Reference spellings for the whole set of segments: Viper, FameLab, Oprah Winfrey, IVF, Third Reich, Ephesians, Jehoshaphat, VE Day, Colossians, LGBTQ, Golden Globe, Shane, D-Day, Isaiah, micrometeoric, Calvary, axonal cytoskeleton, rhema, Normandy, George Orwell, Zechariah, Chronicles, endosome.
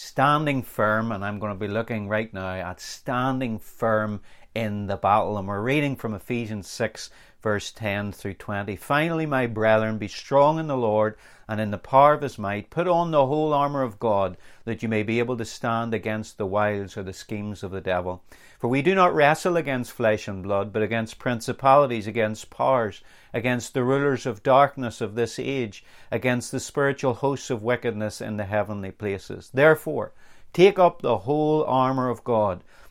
standing firm, and I'm going to be looking right now at standing firm in the battle. And we're reading from Ephesians 6, verse 10 through 20. Finally, my brethren, be strong in the Lord and in the power of his might. Put on the whole armour of God, that you may be able to stand against the wiles or the schemes of the devil. For we do not wrestle against flesh and blood, but against principalities, against powers, against the rulers of darkness of this age, against the spiritual hosts of wickedness in the heavenly places. Therefore, take up the whole armour of God,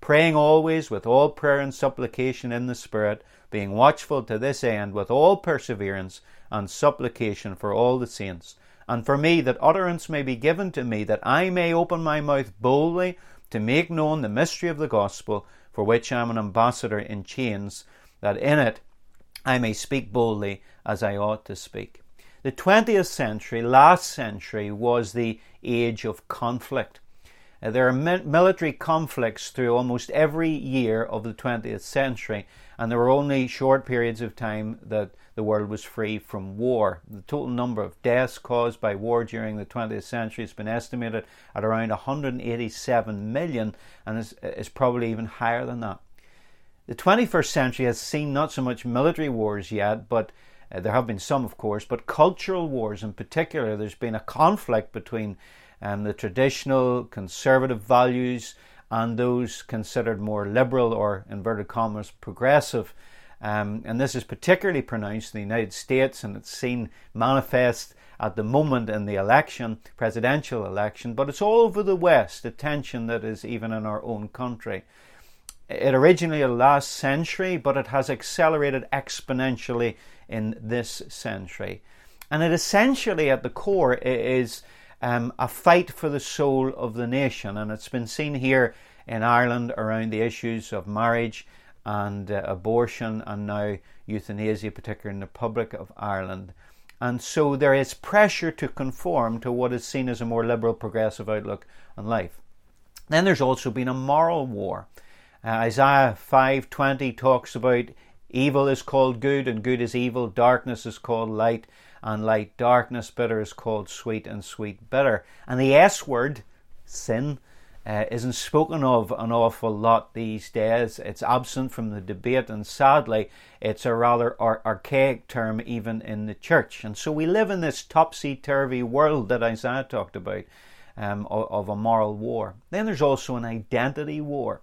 Praying always with all prayer and supplication in the Spirit, being watchful to this end with all perseverance and supplication for all the saints, and for me, that utterance may be given to me, that I may open my mouth boldly to make known the mystery of the gospel, for which I am an ambassador in chains, that in it I may speak boldly as I ought to speak. The 20th century, last century, was the age of conflict. There are military conflicts through almost every year of the 20th century, and there were only short periods of time that the world was free from war. The total number of deaths caused by war during the 20th century has been estimated at around 187 million, and is probably even higher than that. The 21st century has seen not so much military wars yet, but there have been some, of course, but cultural wars in particular. There's been a conflict between the traditional conservative values and those considered more liberal or, inverted commas, progressive. And this is particularly pronounced in the United States, and it's seen manifest at the moment in the election, presidential election, but it's all over the West, the tension that is even in our own country. It originated last century, but it has accelerated exponentially in this century. And it essentially, at the core, is a fight for the soul of the nation, and it's been seen here in Ireland around the issues of marriage and abortion, and now euthanasia, particularly in the Republic of Ireland. And so there is pressure to conform to what is seen as a more liberal, progressive outlook on life. Then there's also been a moral war. Isaiah 5:20 talks about evil is called good and good is evil, darkness is called light and light darkness, bitter is called sweet and sweet bitter. And the S word, sin, isn't spoken of an awful lot these days. It's absent from the debate, and sadly it's a rather archaic term even in the church. And so we live in this topsy-turvy world that Isaiah talked about, of a moral war. Then there's also an identity war.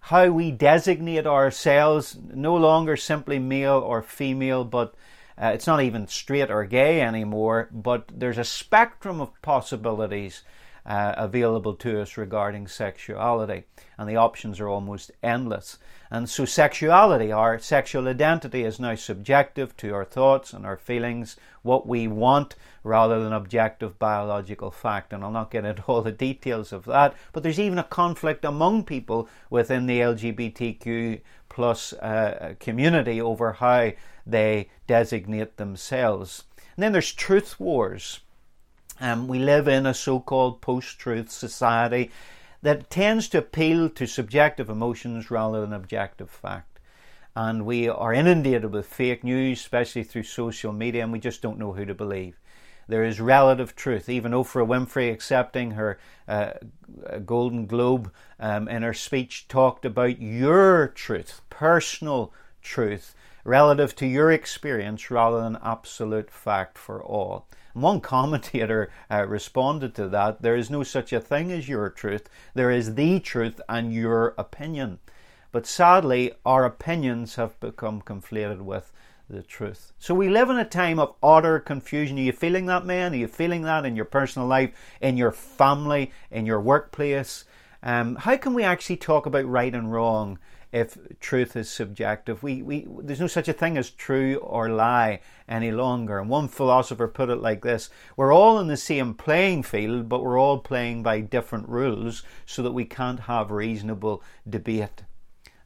How we designate ourselves, no longer simply male or female, but it's not even straight or gay anymore, but there's a spectrum of possibilities available to us regarding sexuality, and the options are almost endless. And so sexuality, our sexual identity, is now subjective to our thoughts and our feelings, what we want, rather than objective biological fact. And I'll not get into all the details of that, but there's even a conflict among people within the LGBTQ plus community over how they designate themselves. And then there's truth wars. We live in a so-called post-truth society that tends to appeal to subjective emotions rather than objective fact. And we are inundated with fake news, especially through social media, and we just don't know who to believe. There is relative truth. Even Oprah Winfrey, accepting her Golden Globe in her speech, talked about your truth, personal truth, relative to your experience rather than absolute fact for all. And one commentator responded to that, there is no such a thing as your truth, there is the truth and your opinion. But sadly, our opinions have become conflated with the truth. So we live in a time of utter confusion. Are you feeling that, man? Are you feeling that in your personal life, in your family, in your workplace? How can we actually talk about right and wrong if truth is subjective? There's no such a thing as true or lie any longer. And one philosopher put it like this: we're all in the same playing field, but we're all playing by different rules so that we can't have reasonable debate.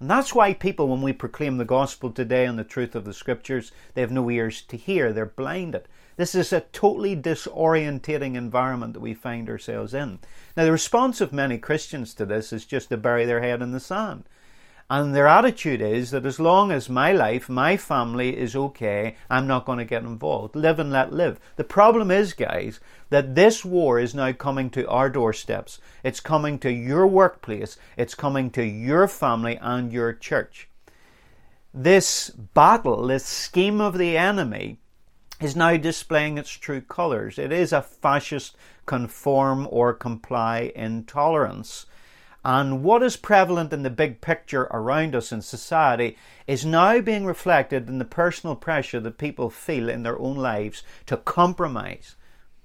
And that's why people, when we proclaim the gospel today and the truth of the scriptures, they have no ears to hear. They're blinded. This is a totally disorientating environment that we find ourselves in. Now, the response of many Christians to this is just to bury their head in the sand. And their attitude is that as long as my life, my family is okay, I'm not going to get involved. Live and let live. The problem is, guys, that this war is now coming to our doorsteps. It's coming to your workplace. It's coming to your family and your church. This battle, this scheme of the enemy, is now displaying its true colours. It is a fascist conform or comply intolerance. And what is prevalent in the big picture around us in society is now being reflected in the personal pressure that people feel in their own lives to compromise,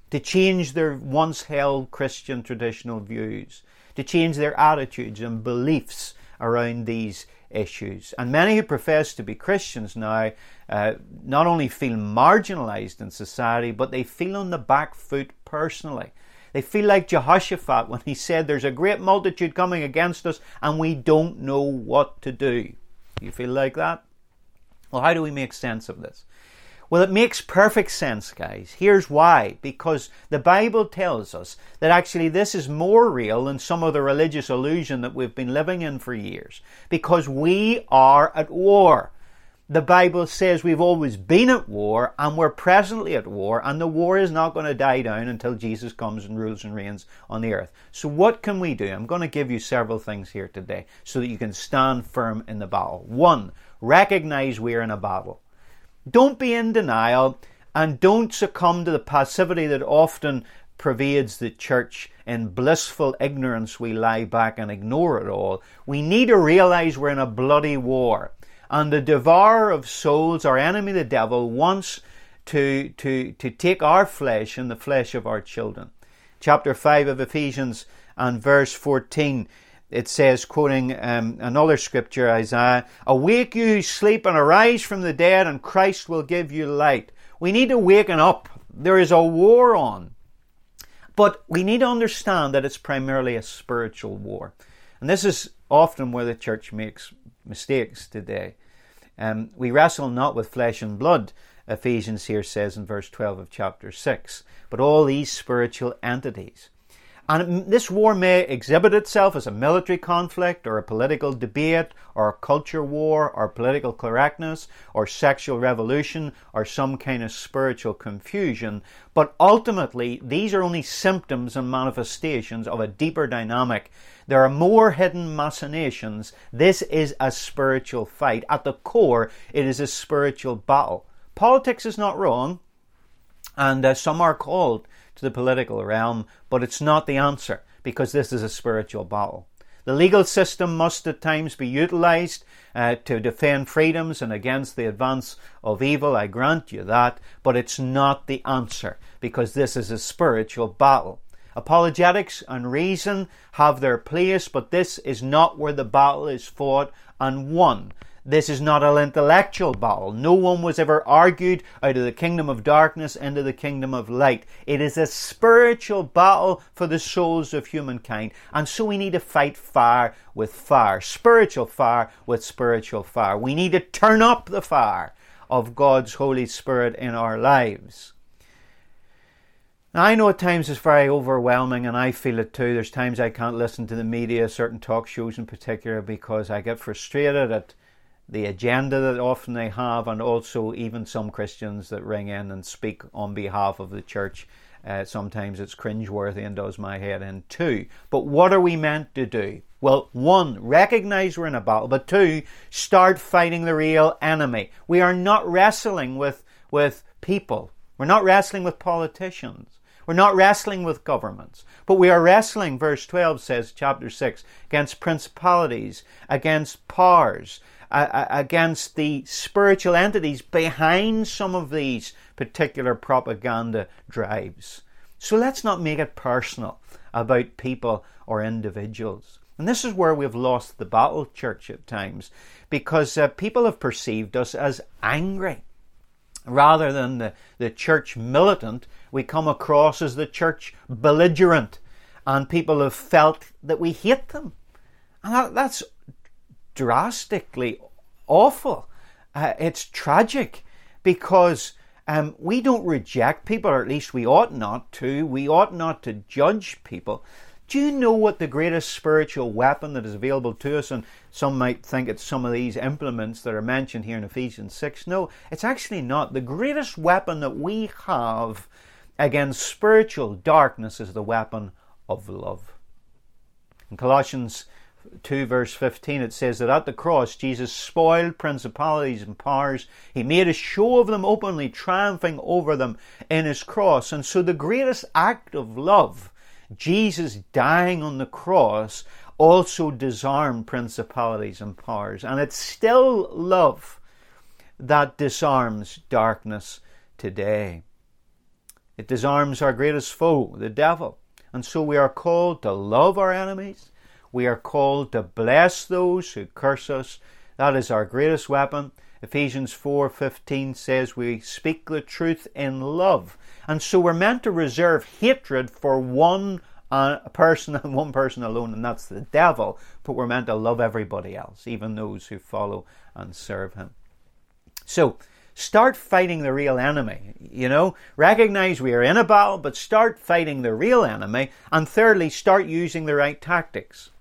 to change their once held Christian traditional views, to change their attitudes and beliefs around these issues. And many who profess to be Christians now not only feel marginalised in society, but they feel on the back foot personally. They feel like Jehoshaphat when he said, "There's a great multitude coming against us and we don't know what to do." You feel like that? Well, how do we make sense of this? Well, it makes perfect sense, guys. Here's why. Because the Bible tells us that actually this is more real than some of the religious illusion that we've been living in for years. Because we are at war. The Bible says we've always been at war and we're presently at war, and the war is not going to die down until Jesus comes and rules and reigns on the earth. So what can we do? I'm going to give you several things here today so that you can stand firm in the battle. One, recognize we're in a battle. Don't be in denial and don't succumb to the passivity that often pervades the church. In blissful ignorance, we lie back and ignore it all. We need to realize we're in a bloody war. And the devourer of souls, our enemy the devil, wants to take our flesh and the flesh of our children. Chapter 5 of Ephesians and verse 14, it says, quoting another scripture, Isaiah, "Awake you who sleep and arise from the dead, and Christ will give you light." We need to waken up. There is a war on. But we need to understand that it's primarily a spiritual war. And this is often where the church makes mistakes today. We wrestle not with flesh and blood, Ephesians here says in verse 12 of chapter 6, but all these spiritual entities. And this war may exhibit itself as a military conflict or a political debate or a culture war or political correctness or sexual revolution or some kind of spiritual confusion. But ultimately, these are only symptoms and manifestations of a deeper dynamic. There are more hidden machinations. This is a spiritual fight. At the core, it is a spiritual battle. Politics is not wrong, and some are called to the political realm, but it's not the answer, because this is a spiritual battle. The legal system must at times be utilised to defend freedoms and against the advance of evil, I grant you that, but it's not the answer, because this is a spiritual battle. Apologetics and reason have their place, but this is not where the battle is fought and won. This is not an intellectual battle. No one was ever argued out of the kingdom of darkness into the kingdom of light. It is a spiritual battle for the souls of humankind. And so we need to fight fire with fire. Spiritual fire with spiritual fire. We need to turn up the fire of God's Holy Spirit in our lives. Now, I know at times it's very overwhelming, and I feel it too. There's times I can't listen to the media, certain talk shows in particular, because I get frustrated at the agenda that often they have, and also even some Christians that ring in and speak on behalf of the church. Sometimes it's cringeworthy and does my head in too. But what are we meant to do? Well, one, recognize we're in a battle, but two, start fighting the real enemy. We are not wrestling with people. We're not wrestling with politicians. We're not wrestling with governments, but we are wrestling, verse 12 says, chapter 6, against principalities, against powers, against the spiritual entities behind some of these particular propaganda drives. So let's not make it personal about people or individuals. And this is where we've lost the battle, church, at times, because people have perceived us as angry. Rather than the church militant, we come across as the church belligerent. And people have felt that we hate them. And that's drastically awful. It's tragic because we don't reject people, or at least we ought not to. We ought not to judge people. Do you know what the greatest spiritual weapon that is available to us? And some might think it's some of these implements that are mentioned here in Ephesians 6. No, it's actually not. The greatest weapon that we have against spiritual darkness is the weapon of love. In Colossians 2 verse 15 it says that at the cross Jesus spoiled principalities and powers. He made a show of them openly, triumphing over them in his cross. And so the greatest act of love, Jesus dying on the cross, also disarmed principalities and powers. And it's still love that disarms darkness today. It disarms our greatest foe, the devil. And so we are called to love our enemies. We are called to bless those who curse us. That is our greatest weapon. Ephesians 4:15 says we speak the truth in love. And so we're meant to reserve hatred for one person and one person alone, and that's the devil. But we're meant to love everybody else, even those who follow and serve him. So start fighting the real enemy. You know, recognize we are in a battle, but start fighting the real enemy. And thirdly, start using the right tactics.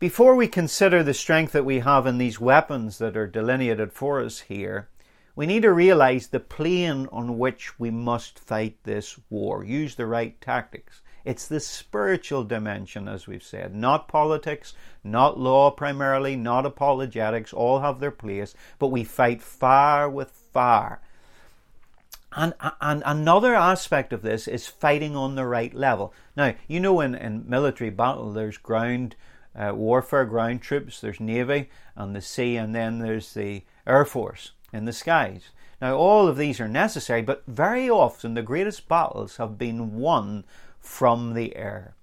Before we consider the strength that we have in these weapons that are delineated for us here, we need to realize the plane on which we must fight this war. Use the right tactics. It's the spiritual dimension, as we've said. Not politics, not law primarily, not apologetics. All have their place, but we fight fire with fire. And another aspect of this is fighting on the right level. Now, you know in military battle there's ground warfare, ground troops, there's Navy on the sea, and then there's the Air Force in the skies. Now, all of these are necessary, but very often the greatest battles have been won from the air.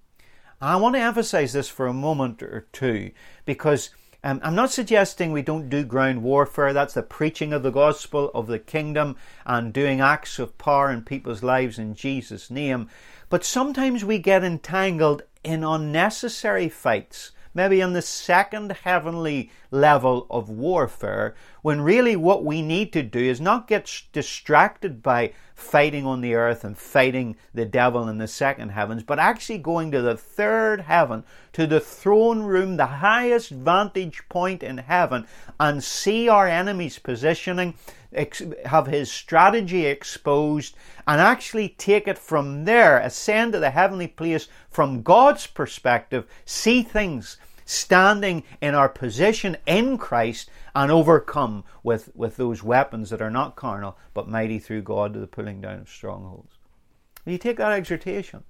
I want to emphasize this for a moment or two, because I'm not suggesting we don't do ground warfare. That's the preaching of the gospel of the kingdom and doing acts of power in people's lives in Jesus' name. But sometimes we get entangled in unnecessary fights, maybe in the second heavenly level of warfare, when really what we need to do is not get distracted by fighting on the earth and fighting the devil in the second heavens, but actually going to the third heaven, to the throne room, the highest vantage point in heaven, and see our enemy's positioning, have his strategy exposed, and actually take it from there, ascend to the heavenly place from God's perspective, see things standing in our position in Christ, and overcome with those weapons that are not carnal, but mighty through God to the pulling down of strongholds. When you take that exhortation,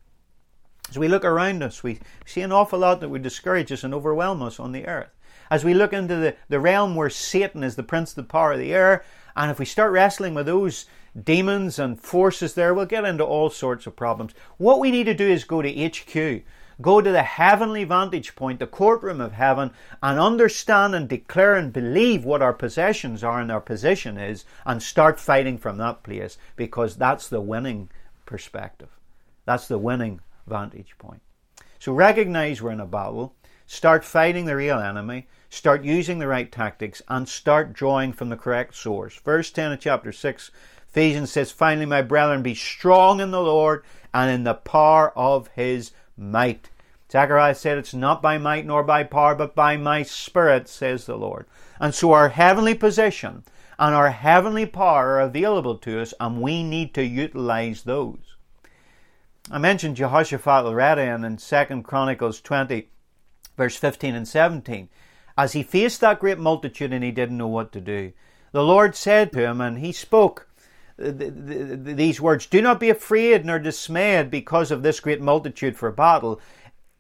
as we look around us, we see an awful lot that would discourage us and overwhelm us on the earth. As we look into the realm where Satan is the prince of the power of the air, and if we start wrestling with those demons and forces there, we'll get into all sorts of problems. What we need to do is go to HQ, go to the heavenly vantage point, the courtroom of heaven, and understand and declare and believe what our possessions are and our position is, and start fighting from that place, because that's the winning perspective. That's the winning vantage point. So recognize we're in a battle. Start fighting the real enemy, start using the right tactics, and start drawing from the correct source. Verse 10 of chapter 6, Ephesians says, "Finally, my brethren, be strong in the Lord and in the power of his might." Zechariah said, "It's not by might nor by power, but by my spirit, says the Lord." And so our heavenly position and our heavenly power are available to us, and we need to utilize those. I mentioned Jehoshaphat already, and in 2 Chronicles 20, Verse 15 and 17, as he faced that great multitude and he didn't know what to do, the Lord said to him, and he spoke these words, "Do not be afraid nor dismayed because of this great multitude for battle.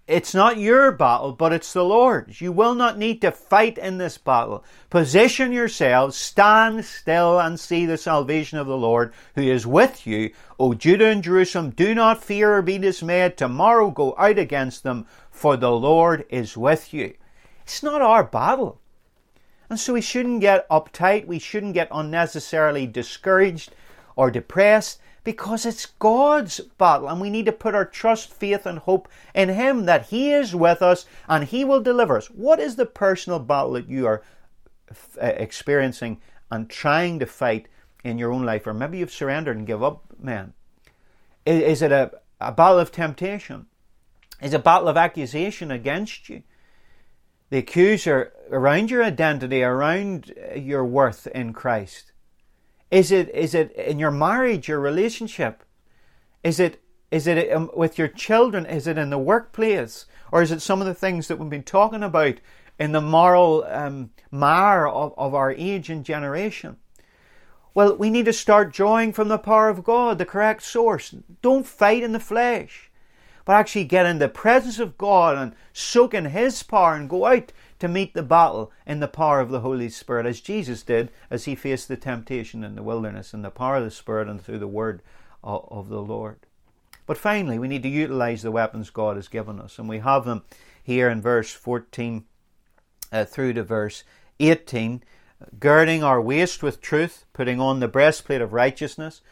It's not your battle, but it's the Lord's. You will not need to fight in this battle. Position yourselves, stand still and see the salvation of the Lord who is with you. O Judah and Jerusalem, do not fear or be dismayed. Tomorrow go out against them, for the Lord is with you." It's not our battle. And so we shouldn't get uptight. We shouldn't get unnecessarily discouraged or depressed, because it's God's battle, and we need to put our trust, faith, and hope in Him, that He is with us and He will deliver us. What is the personal battle that you are experiencing and trying to fight in your own life? Or maybe you've surrendered and give up, man. Is it a battle of temptation? Is it a battle of accusation against you? The accuser around your identity, around your worth in Christ. Is it in your marriage, your relationship? Is it with your children? Is it in the workplace? Or is it some of the things that we've been talking about in the moral mire of our age and generation? Well, we need to start drawing from the power of God, the correct source. Don't fight in the flesh, but actually get in the presence of God and soak in His power and go out to meet the battle in the power of the Holy Spirit, as Jesus did as He faced the temptation in the wilderness, in the power of the Spirit and through the word of the Lord. But finally, we need to utilize the weapons God has given us, and we have them here in verse 14 through to verse 18. Girding our waist with truth, putting on the breastplate of righteousness,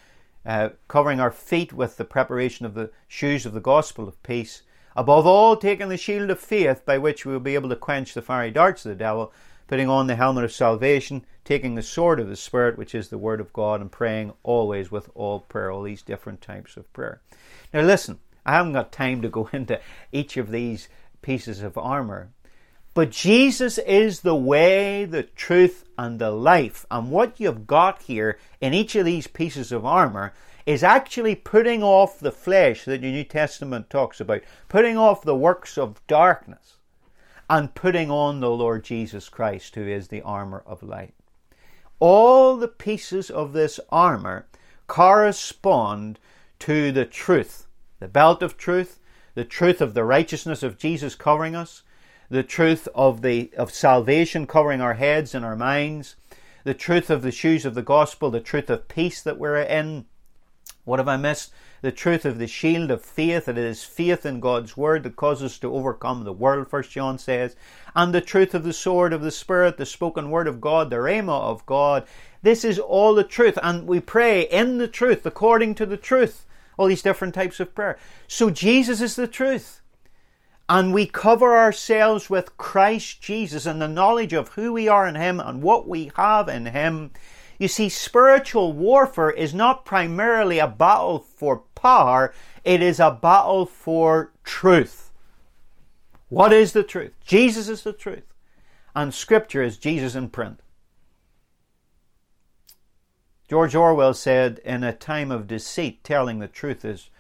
covering our feet with the preparation of the shoes of the gospel of peace. Above all, taking the shield of faith, by which we will be able to quench the fiery darts of the devil, putting on the helmet of salvation, taking the sword of the Spirit, which is the word of God, and praying always with all prayer, all these different types of prayer. Now listen, I haven't got time to go into each of these pieces of armor, but Jesus is the way, the truth, and the life. And what you've got here in each of these pieces of armor is actually putting off the flesh that your New Testament talks about, putting off the works of darkness, and putting on the Lord Jesus Christ, who is the armor of light. All the pieces of this armor correspond to the truth, the belt of truth, the truth of the righteousness of Jesus covering us, the truth of salvation covering our heads and our minds, the truth of the shoes of the gospel, the truth of peace that we're in. What have I missed? The truth of the shield of faith, that it is faith in God's word that causes us to overcome the world, 1 John says, and the truth of the sword of the Spirit, the spoken word of God, the rhema of God. This is all the truth, and we pray in the truth, according to the truth, all these different types of prayer. So Jesus is the truth. And we cover ourselves with Christ Jesus and the knowledge of who we are in Him and what we have in Him. You see, spiritual warfare is not primarily a battle for power. It is a battle for truth. What is the truth? Jesus is the truth. And Scripture is Jesus in print. George Orwell said, "In a time of deceit, telling the truth is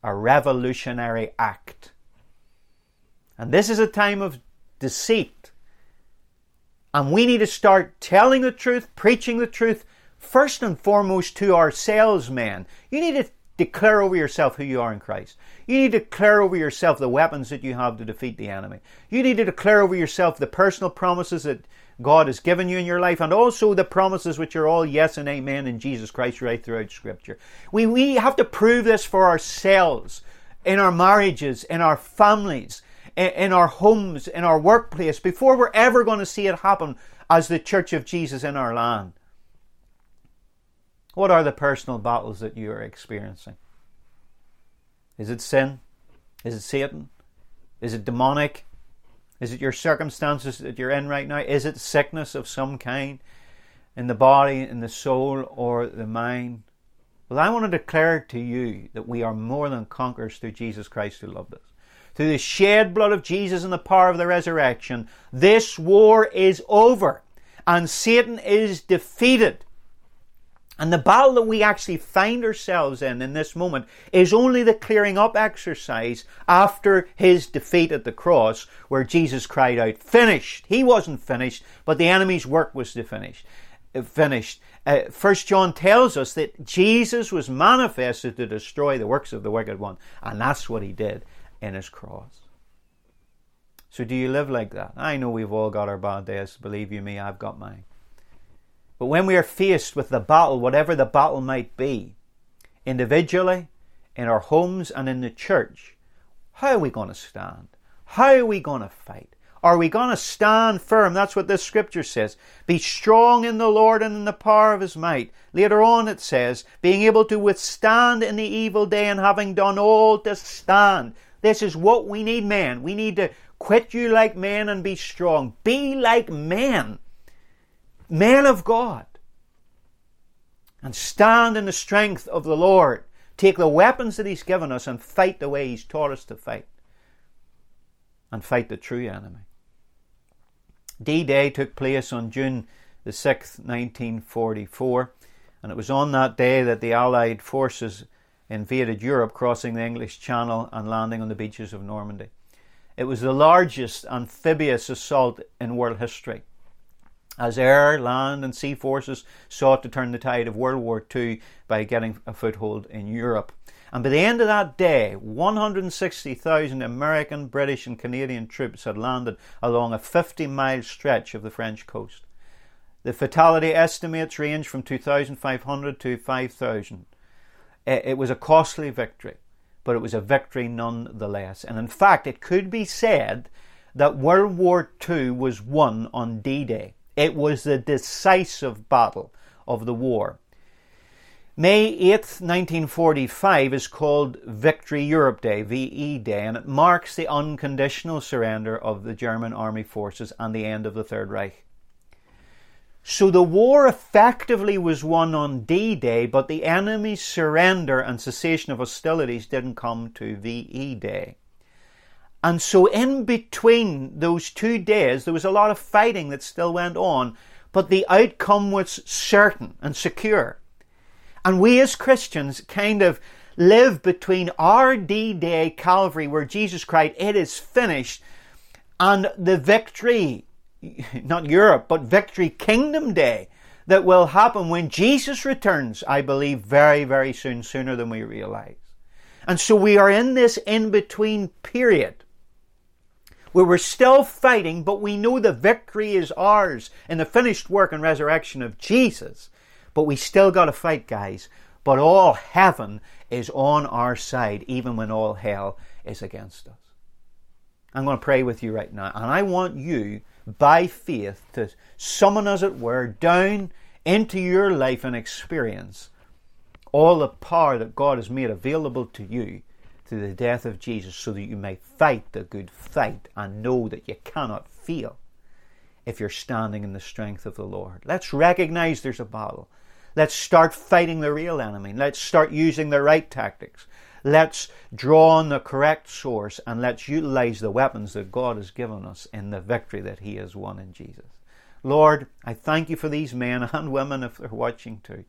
a revolutionary act." And this is a time of deceit. And we need to start telling the truth, preaching the truth, first and foremost to ourselves, man. You need to declare over yourself who you are in Christ. You need to declare over yourself the weapons that you have to defeat the enemy. You need to declare over yourself the personal promises that God has given you in your life, and also the promises which are all yes and amen in Jesus Christ right throughout Scripture. We have to prove this for ourselves, in our marriages, in our families, in our homes, in our workplace, before we're ever going to see it happen as the Church of Jesus in our land. What are the personal battles that you are experiencing? Is it sin? Is it Satan? Is it demonic? Is it your circumstances that you're in right now? Is it sickness of some kind in the body, in the soul, or the mind? Well, I want to declare to you that we are more than conquerors through Jesus Christ who loved us. Through the shed blood of Jesus and the power of the resurrection, this war is over and Satan is defeated. And the battle that we actually find ourselves in this moment is only the clearing up exercise after His defeat at the cross, where Jesus cried out, "Finished!" He wasn't finished, but the enemy's work was finished. 1 John tells us that Jesus was manifested to destroy the works of the wicked one, and that's what He did in His cross. So do you live like that? I know we've all got our bad days. Believe you me, I've got mine. But when we are faced with the battle, whatever the battle might be, individually, in our homes and in the church, how are we going to stand? How are we going to fight? Are we going to stand firm? That's what this scripture says. Be strong in the Lord and in the power of his might. Later on it says, being able to withstand in the evil day and having done all to stand. This is what we need, men. We need to quit you like men and be strong. Be like men. Men of God. And stand in the strength of the Lord. Take the weapons that he's given us and fight the way he's taught us to fight. And fight the true enemy. D-Day took place on June the 6th, 1944. And it was on that day that the Allied forces invaded Europe, crossing the English Channel and landing on the beaches of Normandy. It was the largest amphibious assault in world history, as air, land and sea forces sought to turn the tide of World War II by getting a foothold in Europe. And by the end of that day, 160,000 American, British and Canadian troops had landed along a 50-mile stretch of the French coast. The fatality estimates range from 2,500 to 5,000. It was a costly victory, but it was a victory nonetheless. And in fact, it could be said that World War II was won on D-Day. It was the decisive battle of the war. May 8th, 1945 is called Victory Europe Day, VE Day, and it marks the unconditional surrender of the German army forces and the end of the Third Reich. So the war effectively was won on D-Day, but the enemy's surrender and cessation of hostilities didn't come to VE Day. And so in between those 2 days, there was a lot of fighting that still went on, but the outcome was certain and secure. And we as Christians kind of live between our D-Day, Calvary, where Jesus cried, "It is finished," and the victory, not Europe, but victory Kingdom Day that will happen when Jesus returns, I believe, very, very soon, sooner than we realize. And so we are in this in-between period where we're still fighting, but we know the victory is ours in the finished work and resurrection of Jesus. But we still got to fight, guys. But all heaven is on our side, even when all hell is against us. I'm going to pray with you right now. And I want you, by faith, to summon, as it were, down into your life and experience all the power that God has made available to you through the death of Jesus, so that you may fight the good fight and know that you cannot fail if you're standing in the strength of the Lord. Let's recognize there's a battle. Let's start fighting the real enemy. Let's start using the right tactics. Let's draw on the correct source, and let's utilize the weapons that God has given us in the victory that he has won in Jesus. Lord, I thank you for these men and women, if they're watching too.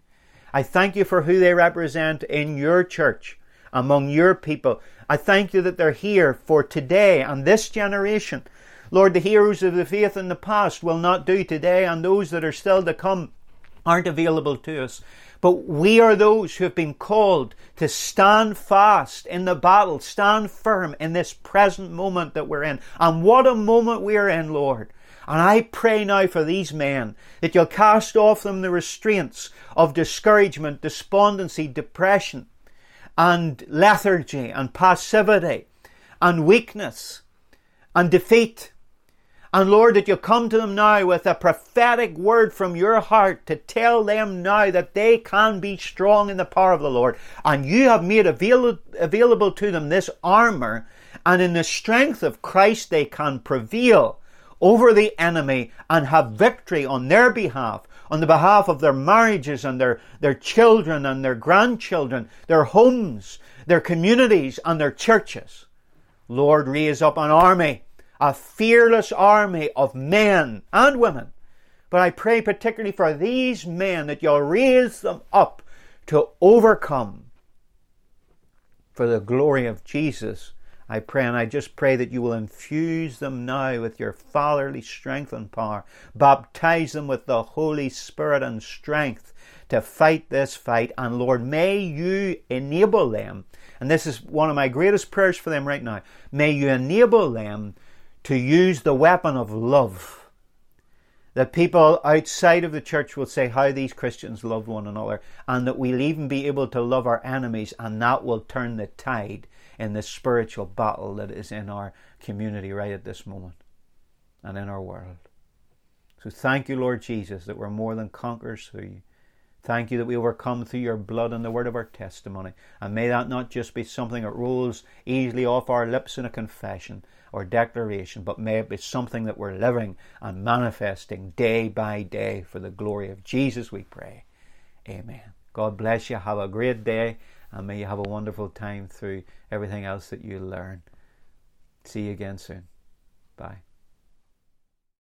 I thank you for who they represent in your church, among your people. I thank you that they're here for today and this generation. Lord, the heroes of the faith in the past will not do today, and those that are still to come aren't available to us. But we are those who have been called to stand fast in the battle, stand firm in this present moment that we're in. And what a moment we are in, Lord. And I pray now for these men, that you'll cast off them the restraints of discouragement, despondency, depression, and lethargy, and passivity, and weakness, and defeat. And Lord, that you come to them now with a prophetic word from your heart to tell them now that they can be strong in the power of the Lord. And you have made available to them this armor, and in the strength of Christ they can prevail over the enemy and have victory on their behalf, on the behalf of their marriages and their children and their grandchildren, their homes, their communities and their churches. Lord, raise up an army, a fearless army of men and women. But I pray particularly for these men, that you'll raise them up to overcome for the glory of Jesus. I pray, and I just pray that you will infuse them now with your fatherly strength and power. Baptize them with the Holy Spirit and strength to fight this fight. And Lord, may you enable them, and this is one of my greatest prayers for them right now, may you enable them to use the weapon of love, that people outside of the church will say how these Christians love one another, and that we'll even be able to love our enemies, and that will turn the tide in the spiritual battle that is in our community right at this moment. and in our world. So thank you, Lord Jesus, that we're more than conquerors through you. Thank you that we overcome through your blood and the word of our testimony. And may that not just be something that rolls easily off our lips in a confession or declaration, but may it be something that we're living and manifesting day by day for the glory of Jesus, we pray. Amen. God bless you. Have a great day, and may you have a wonderful time through everything else that you learn. See you again soon. Bye.